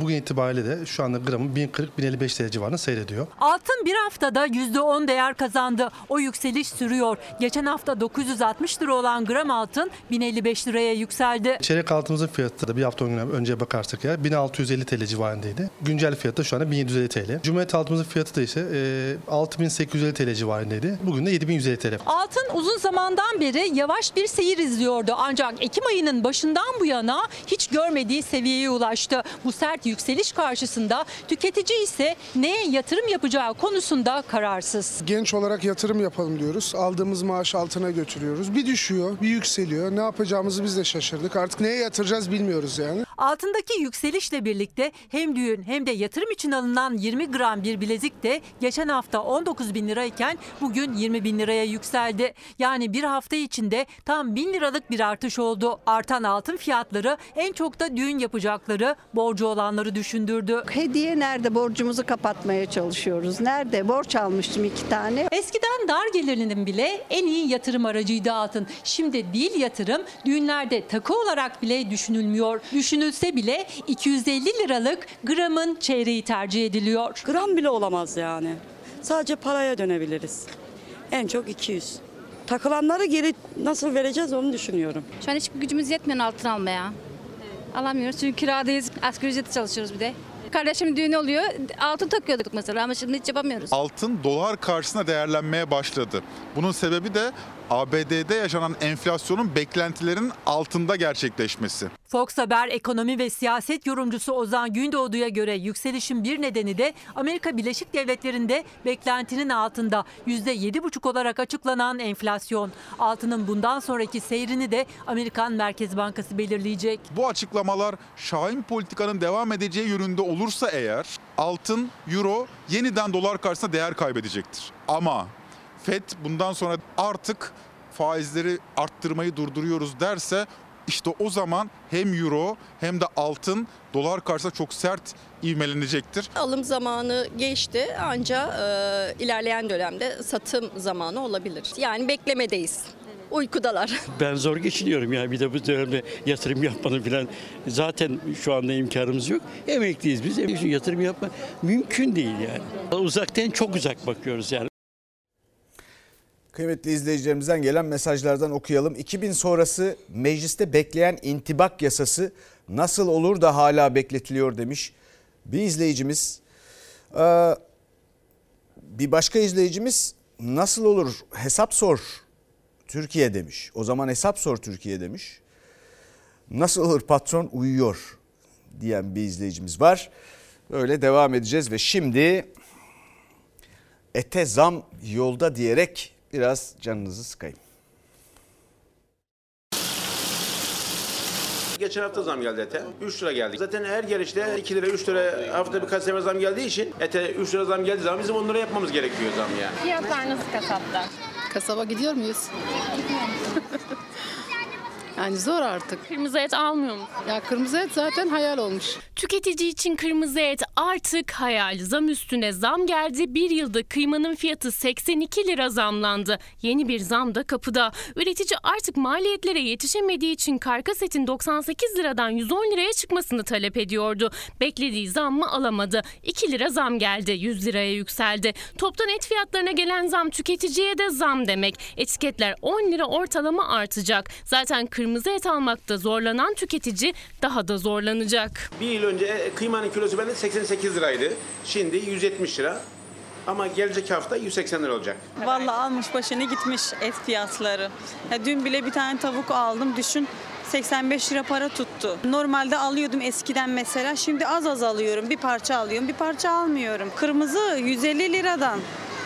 Bugün itibariyle de şu anda gramı 1040-1055 TL civarında seyrediyor. Altın bir haftada %10 değer kazandı. O yükseliş sürüyor. Geçen hafta 960 lira olan gram altın 1055 liraya yükseldi. Çeyrek altımızın fiyatı da bir hafta önceye bakarsak ya 1650 TL civarındaydı. Güncel fiyatı şu anda 1750 TL. Cumhuriyet altımızın fiyatı da ise 6850 TL civarındaydı. Bugün de 7150 TL. Altın uzun zamandan beri yavaş bir seyir izliyordu. Ancak Ekim ayının başından bu yana hiç görmediği seviyeye ulaştı. Bu sert yükseliş karşısında tüketici ise neye yatırım yapacağı konusunda kararsız. Genç olarak yatırım yapalım diyoruz. Aldığımız maaş altına götürüyoruz. Bir düşüyor, bir yükseliyor. Ne yapacağımızı biz de şaşırdık. Artık neye yatıracağız bilmiyoruz yani. Altındaki yükselişle birlikte hem düğün hem de yatırım için alınan 20 gram bir bilezik de geçen hafta 19 bin lirayken bugün 20 bin liraya yükseldi. Yani bir hafta içinde tam 1000 liralık bir artış oldu. Artan altın fiyatları en çok da düğün yapacakları, borcu olanları düşündürdü. Hediye nerede? Borcumuzu kapatmaya çalışıyoruz. Nerede? Borç almıştım 2 tane. Eskiden dar gelirlinin bile en iyi yatırım aracıydı altın. Şimdi değil yatırım, düğünlerde takı olarak bile düşünülmüyor. Düşünülse bile 250 liralık gramın çeyreği tercih ediliyor. Gram bile olamaz yani. Sadece paraya dönebiliriz. En çok 200. Takılanları geri nasıl vereceğiz onu düşünüyorum. Şu an hiç gücümüz yetmiyor altın almaya. Alamıyoruz çünkü kiradayız, asgari ücretle çalışıyoruz bir de. Kardeşim düğün oluyor, altın takıyorduk mesela ama şimdi hiç yapamıyoruz. Altın dolar karşısında değerlenmeye başladı. Bunun sebebi de ABD'de yaşanan enflasyonun beklentilerin altında gerçekleşmesi. Fox Haber ekonomi ve siyaset yorumcusu Ozan Gündoğdu'ya göre yükselişin bir nedeni de Amerika Birleşik Devletleri'nde beklentinin altında %7,5 olarak açıklanan enflasyon. Altının bundan sonraki seyrini de Amerikan Merkez Bankası belirleyecek. Bu açıklamalar şahin politikanın devam edeceği yönünde olursa eğer altın, euro yeniden dolar karşısında değer kaybedecektir. Ama FED bundan sonra artık faizleri arttırmayı durduruyoruz derse işte o zaman hem euro hem de altın dolar karşısında çok sert ivmelenecektir. Alım zamanı geçti ancak ilerleyen dönemde satım zamanı olabilir. Yani beklemedeyiz. Uykudalar. Ben zor geçiniyorum ya, bir de bu dönemde yatırım yapmanın falan zaten şu anda imkanımız yok. Emekliyiz biz. Yatırım yapma mümkün değil yani. Uzaktan çok uzak bakıyoruz yani. Kıymetli izleyicilerimizden gelen mesajlardan okuyalım. 2000 sonrası mecliste bekleyen intibak yasası nasıl olur da hala bekletiliyor demiş bir izleyicimiz. Bir başka izleyicimiz nasıl olur hesap sor Türkiye demiş. O zaman hesap sor Türkiye demiş. Nasıl olur patron uyuyor diyen bir izleyicimiz var. Öyle devam edeceğiz ve şimdi ete zam yolda diyerek biraz canınızı sıkayım. Geçen hafta zam geldi ete. 3 lira geldi. Zaten her gelişte 2 lira 3 lira hafta birkaç sefer zam geldiği için ete 3 lira zam geldiği zaman bizim onlara yapmamız gerekiyor zam yani. Fiyatlar nasıl kasapta? Kasaba gidiyor muyuz? Yani zor artık. Kırmızı et almıyor musun? Ya kırmızı et zaten hayal olmuş. Tüketici için kırmızı et artık hayal. Zam üstüne zam geldi. Bir yılda kıymanın fiyatı 82 lira zamlandı. Yeni bir zam da kapıda. Üretici artık maliyetlere yetişemediği için karkas etin 98 liradan 110 liraya çıkmasını talep ediyordu. Beklediği zammı alamadı. 2 lira zam geldi. 100 liraya yükseldi. Toptan et fiyatlarına gelen zam tüketiciye de zam demek. Etiketler 10 lira ortalama artacak. Zaten kırmızı et almakta zorlanan tüketici daha da zorlanacak. Bir yıl önce kıymanın kilosu bende 88 liraydı. Şimdi 170 lira. Ama gelecek hafta 180 lira olacak. Vallahi almış başını gitmiş et fiyatları. Ya dün bile bir tane tavuk aldım. Düşün 85 lira para tuttu. Normalde alıyordum eskiden mesela. Şimdi az az alıyorum. Bir parça alıyorum, bir parça almıyorum. Kırmızı 150 liradan.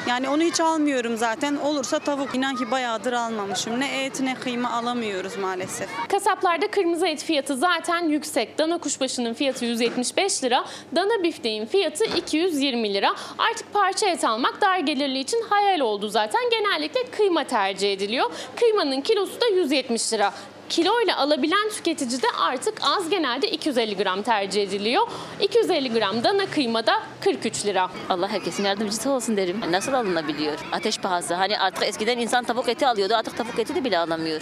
Yani onu hiç almıyorum zaten. Olursa tavuk. İnan ki bayağıdır almamışım. Ne et ne kıyma alamıyoruz maalesef. Kasaplarda kırmızı et fiyatı zaten yüksek. Dana kuşbaşının fiyatı 175 lira. Dana bifteğin fiyatı 220 lira. Artık parça et almak dar gelirli için hayal oldu zaten. Genellikle kıyma tercih ediliyor. Kıymanın kilosu da 170 lira. Kiloyla alabilen tüketici de artık az genelde 250 gram tercih ediliyor. 250 gram dana kıymada 43 lira. Allah herkesin yardımcısı olsun derim. Nasıl alınabiliyor? Ateş pahası. Hani artık eskiden insan tavuk eti alıyordu. Artık tavuk eti de bile alamıyor.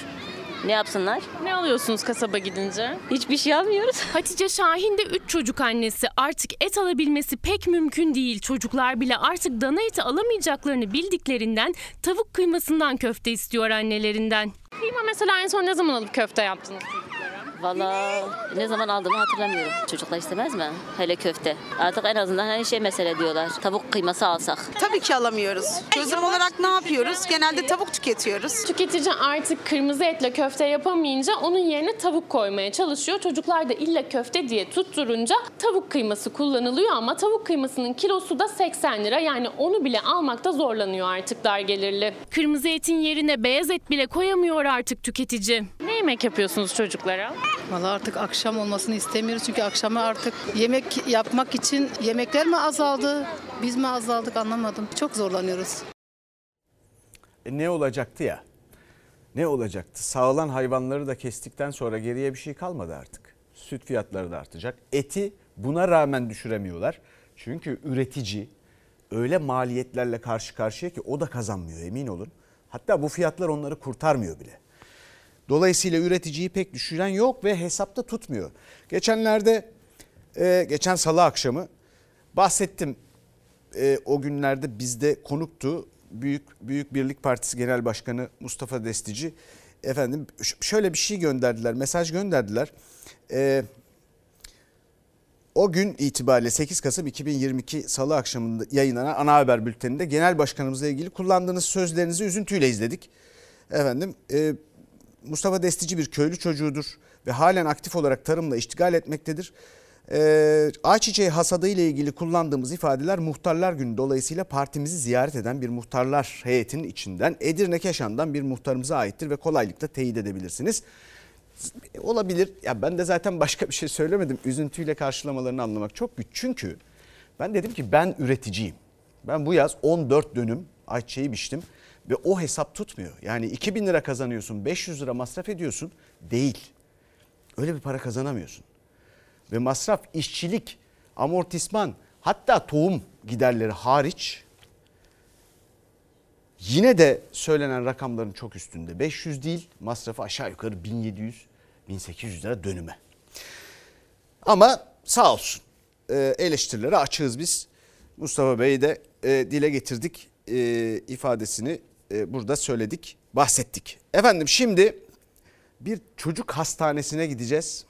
Ne yapsınlar? Ne alıyorsunuz kasaba gidince? Hiçbir şey almıyoruz. Hatice Şahin de 3 çocuk annesi. Artık et alabilmesi pek mümkün değil. Çocuklar bile artık dana eti alamayacaklarını bildiklerinden tavuk kıymasından köfte istiyor annelerinden. Kıyma mesela en son ne zaman alıp köfte yaptınız çocuklara? Valla ne zaman aldığımı hatırlamıyorum. Çocuklar istemez mi? Hele köfte. Artık en azından her şey mesele diyorlar. Tavuk kıyması alsak. Tabii ki alamıyoruz. Çözüm olarak ne yapıyoruz? Genelde tavuk tüketiyoruz. Tüketici artık kırmızı etle köfte yapamayınca onun yerine tavuk koymaya çalışıyor. Çocuklar da illa köfte diye tutturunca tavuk kıyması kullanılıyor ama tavuk kıymasının kilosu da 80 lira. Yani onu bile almakta zorlanıyor artık dar gelirli. Kırmızı etin yerine beyaz et bile koyamıyor artık tüketici. Ne yemek yapıyorsunuz çocuklara? Vallahi artık akşam olmasını istemiyoruz çünkü akşama artık yemek yapmak için yemekler mi azaldı, biz mi azaldık anlamadım. Çok zorlanıyoruz. Ne olacaktı ya? Ne olacaktı? Sağılan hayvanları da kestikten sonra geriye bir şey kalmadı artık. Süt fiyatları da artacak. Eti buna rağmen düşüremiyorlar. Çünkü üretici öyle maliyetlerle karşı karşıya ki o da kazanmıyor, emin olun. Hatta bu fiyatlar onları kurtarmıyor bile. Dolayısıyla üreticiyi pek düşüren yok ve hesapta tutmuyor. Geçen salı akşamı bahsettim. O günlerde bizde konuktu. Büyük Birlik Partisi Genel Başkanı Mustafa Destici. Efendim şöyle bir şey gönderdiler, mesaj gönderdiler. O gün itibariyle 8 Kasım 2022 salı akşamında yayınlanan ana haber bülteninde genel başkanımızla ilgili kullandığınız sözlerinizi üzüntüyle izledik. Efendim... Mustafa Destici bir köylü çocuğudur ve halen aktif olarak tarımla iştigal etmektedir. Ayçiçeği hasadı ile ilgili kullandığımız ifadeler Muhtarlar Günü dolayısıyla partimizi ziyaret eden bir muhtarlar heyetinin içinden Edirne Keşan'dan bir muhtarımıza aittir ve kolaylıkla teyit edebilirsiniz. Olabilir. Ya ben de zaten başka bir şey söylemedim. Üzüntüyle karşılamalarını anlamak çok güç. Çünkü ben dedim ki ben üreticiyim. Ben bu yaz 14 dönüm ayçiçeği biçtim. Ve o hesap tutmuyor. Yani 2000 lira kazanıyorsun, 500 lira masraf ediyorsun. Değil. Öyle bir para kazanamıyorsun. Ve masraf, işçilik, amortisman, hatta tohum giderleri hariç yine de söylenen rakamların çok üstünde. 500 değil, masrafı aşağı yukarı 1700-1800 lira dönüme. Ama sağ olsun eleştirilere açığız biz. Mustafa Bey'i de dile getirdik. İfadesini burada söyledik, bahsettik. Efendim şimdi bir çocuk hastanesine gideceğiz.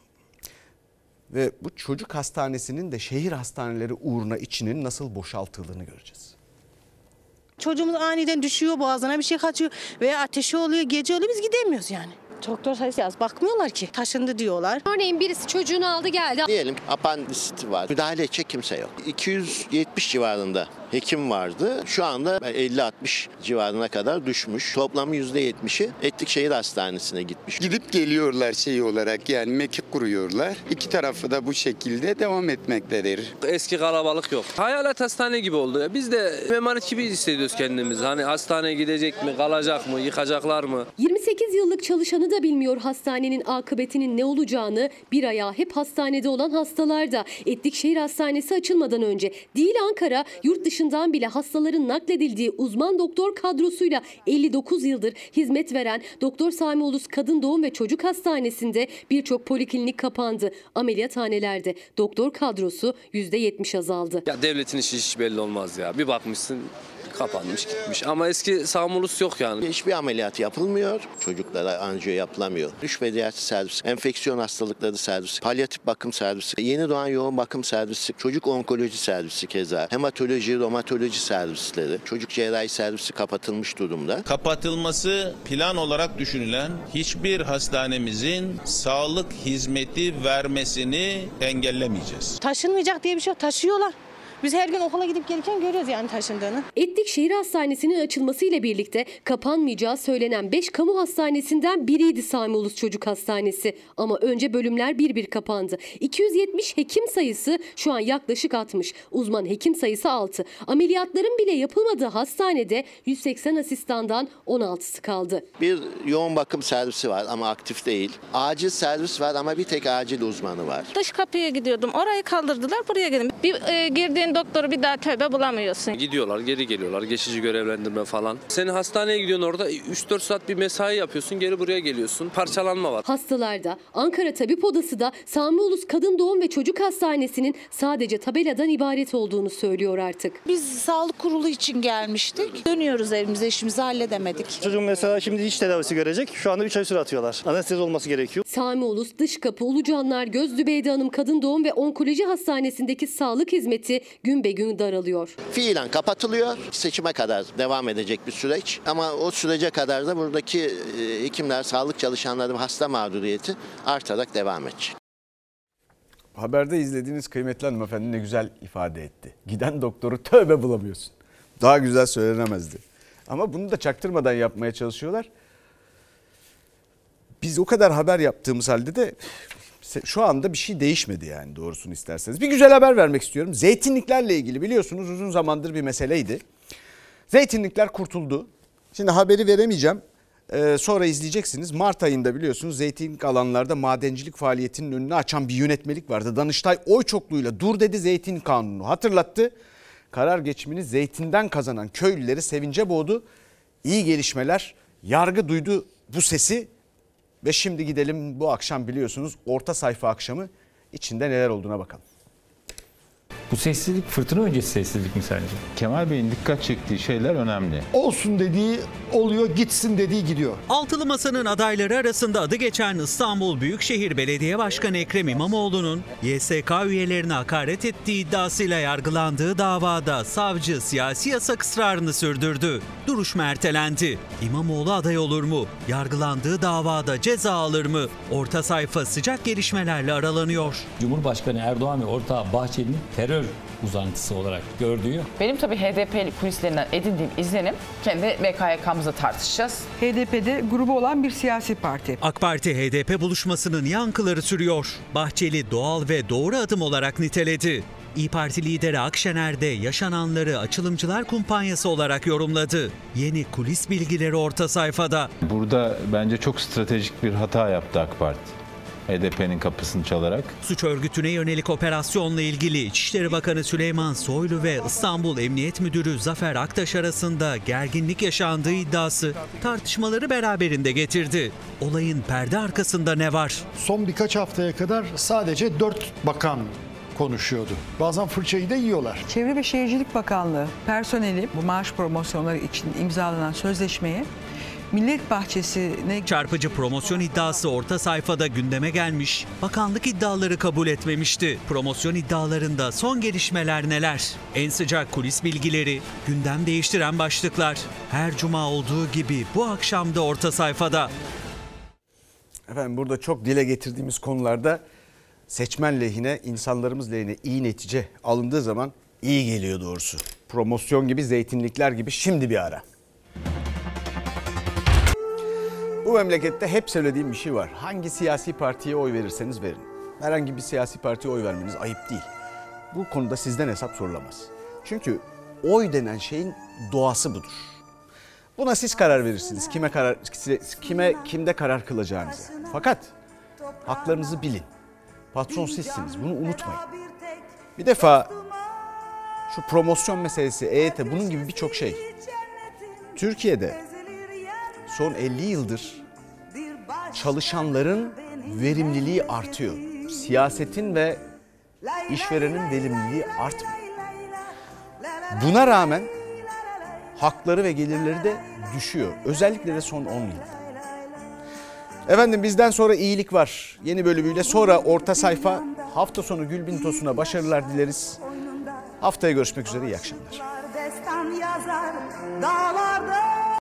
Ve bu çocuk hastanesinin de şehir hastaneleri uğruna içinin nasıl boşaltıldığını göreceğiz. Çocuğumuz aniden düşüyor, boğazına bir şey kaçıyor veya ateşi oluyor, gece oluyor, biz gidemiyoruz yani. Doktor sayısı az, bakmıyorlar ki. Taşındı diyorlar. Örneğin birisi çocuğunu aldı geldi. Diyelim apandisit var. Müdahale edecek kimse yok. 270 civarında hekim vardı. Şu anda 50-60 civarına kadar düşmüş. Toplam %70'i Etlikşehir Hastanesi'ne gitmiş. Gidip geliyorlar şey olarak yani mekik kuruyorlar. İki tarafı da bu şekilde devam etmektedir. Eski kalabalık yok. Hayalet hastane gibi oldu ya. Biz de emanet gibi hissediyoruz kendimizi. Hani hastaneye gidecek mi, kalacak mı, yıkacaklar mı? 28 yıllık çalışanı da bilmiyor hastanenin akıbetinin ne olacağını. Bir ayağı hep hastanede olan hastalar da. Etlikşehir Hastanesi açılmadan önce değil Ankara, yurt dışından bile hastaların nakledildiği uzman doktor kadrosuyla 59 yıldır hizmet veren Doktor Sami Ulus Kadın Doğum ve Çocuk Hastanesi'nde birçok poliklinik kapandı. Ameliyathanelerde doktor kadrosu %70 azaldı. Ya devletin işi hiç belli olmaz ya. Bir bakmışsın kapanmış gitmiş ama eski Samulus yok yani. Hiçbir ameliyat yapılmıyor. Çocuklara anjiyo yapılamıyor. Düş pediatrisi servisi, enfeksiyon hastalıkları servisi, palyatif bakım servisi, yeni doğan yoğun bakım servisi, çocuk onkoloji servisi keza, hematoloji, romatoloji servisleri, çocuk cerrahi servisi kapatılmış durumda. Kapatılması plan olarak düşünülen hiçbir hastanemizin sağlık hizmeti vermesini engellemeyeceğiz. Taşınmayacak diye bir şey yok. Taşıyorlar. Biz her gün okula gidip gelirken görüyoruz yani taşındığını. Etlikşehir Hastanesi'nin açılmasıyla birlikte kapanmayacağı söylenen 5 kamu hastanesinden biriydi Sami Ulus Çocuk Hastanesi. Ama önce bölümler bir bir kapandı. 270 hekim sayısı şu an yaklaşık 60. Uzman hekim sayısı 6. Ameliyatların bile yapılmadığı hastanede 180 asistandan 16'sı kaldı. Bir yoğun bakım servisi var ama aktif değil. Acil servis var ama bir tek acil uzmanı var. Dış kapıya gidiyordum. Orayı kaldırdılar, buraya geldim. Girdiğin doktoru bir daha tövbe bulamıyorsun. Gidiyorlar, geri geliyorlar, geçici görevlendirme falan. Seni hastaneye gidiyorsun, orada 3-4 saat bir mesai yapıyorsun, geri buraya geliyorsun. Parçalanma var. Hastalarda Ankara Tabip Odası da Sami Ulus Kadın Doğum ve Çocuk Hastanesi'nin sadece tabeladan ibaret olduğunu söylüyor artık. Biz sağlık kurulu için gelmiştik. Dönüyoruz evimize, işimizi halledemedik. Çocuğum mesela şimdi diş tedavisi görecek. Şu anda 3 ay süre atıyorlar. Anestezi olması gerekiyor. Sami Ulus, Dışkapı, Ulucanlar, Gözlü Beyda Hanım Kadın Doğum ve Onkoloji Hastanesi'ndeki sağlık hizmeti gün be gün daralıyor. Fiilen kapatılıyor. Seçime kadar devam edecek bir süreç ama o sürece kadar da buradaki hekimler, sağlık çalışanların hasta mağduriyeti artarak devam edecek. Haberde izlediğiniz kıymetli hanımefendi ne güzel ifade etti. Giden doktoru tövbe bulamıyorsun. Daha güzel söylenemezdi. Ama bunu da çaktırmadan yapmaya çalışıyorlar. Biz o kadar haber yaptığımız halde de şu anda bir şey değişmedi yani doğrusunu isterseniz. Bir güzel haber vermek istiyorum. Zeytinliklerle ilgili biliyorsunuz uzun zamandır bir meseleydi. Zeytinlikler kurtuldu. Şimdi haberi veremeyeceğim. Sonra izleyeceksiniz. Mart ayında biliyorsunuz zeytinlik alanlarda madencilik faaliyetinin önünü açan bir yönetmelik vardı. Danıştay oy çokluğuyla dur dedi, zeytin kanunu hatırlattı. Karar geçimini zeytinden kazanan köylüleri sevince boğdu. İyi gelişmeler, yargı duydu bu sesi. Ve şimdi gidelim bu akşam biliyorsunuz orta sayfa akşamı içinde neler olduğuna bakalım. Bu sessizlik fırtına öncesi sessizlik mi sence? Kemal Bey'in dikkat çektiği şeyler önemli. Olsun dediği oluyor, gitsin dediği gidiyor. Altılı Masa'nın adayları arasında adı geçen İstanbul Büyükşehir Belediye Başkanı Ekrem İmamoğlu'nun YSK üyelerine hakaret ettiği iddiasıyla yargılandığı davada savcı siyasi yasak ısrarını sürdürdü. Duruşma ertelendi. İmamoğlu aday olur mu? Yargılandığı davada ceza alır mı? Orta sayfa sıcak gelişmelerle aralanıyor. Cumhurbaşkanı Erdoğan ve ortağı Bahçeli'nin terör uzantısı olarak gördüğü. Benim tabii HDP'li kulislerinden edindiğim izlenim, kendi MKYK'mızla tartışacağız. HDP'de grubu olan bir siyasi parti. AK Parti HDP buluşmasının yankıları sürüyor. Bahçeli doğal ve doğru adım olarak niteledi. İYİ Parti lideri Akşener de yaşananları açılımcılar kumpanyası olarak yorumladı. Yeni kulis bilgileri orta sayfada. Burada bence çok stratejik bir hata yaptı AK Parti. HDP'nin kapısını çalarak. Suç örgütüne yönelik operasyonla ilgili İçişleri Bakanı Süleyman Soylu ve İstanbul Emniyet Müdürü Zafer Aktaş arasında gerginlik yaşandığı iddiası tartışmaları beraberinde getirdi. Olayın perde arkasında ne var? Son birkaç haftaya kadar sadece 4 bakan konuşuyordu. Bazen fırçayı da yiyorlar. Çevre ve Şehircilik Bakanlığı personeli bu maaş promosyonları için imzalanan sözleşmeye Millet Bahçesi'ne çarpıcı promosyon iddiası orta sayfada gündeme gelmiş. Bakanlık iddiaları kabul etmemişti. Promosyon iddialarında son gelişmeler neler? En sıcak kulis bilgileri, gündem değiştiren başlıklar. Her cuma olduğu gibi bu akşam da orta sayfada. Efendim burada çok dile getirdiğimiz konularda seçmen lehine, insanlarımız lehine iyi netice alındığı zaman iyi geliyor doğrusu. Promosyon gibi, zeytinlikler gibi. Şimdi bir ara. Bu memlekette hep söylediğim bir şey var. Hangi siyasi partiye oy verirseniz verin. Herhangi bir siyasi partiye oy vermeniz ayıp değil. Bu konuda sizden hesap sorulamaz. Çünkü oy denen şeyin doğası budur. Buna siz karar verirsiniz. Kimde karar kılacağınıza. Fakat haklarınızı bilin. Patron sizsiniz. Bunu unutmayın. Bir defa şu promosyon meselesi, EYT, bunun gibi birçok şey. Türkiye'de son 50 yıldır çalışanların verimliliği artıyor. Siyasetin ve işverenin verimliliği artmıyor. Buna rağmen hakları ve gelirleri de düşüyor. Özellikle de son 10 yılda. Efendim bizden sonra iyilik var. Yeni bölümüyle sonra orta sayfa. Hafta sonu Gülbin Tosun'a başarılar dileriz. Haftaya görüşmek üzere, iyi akşamlar.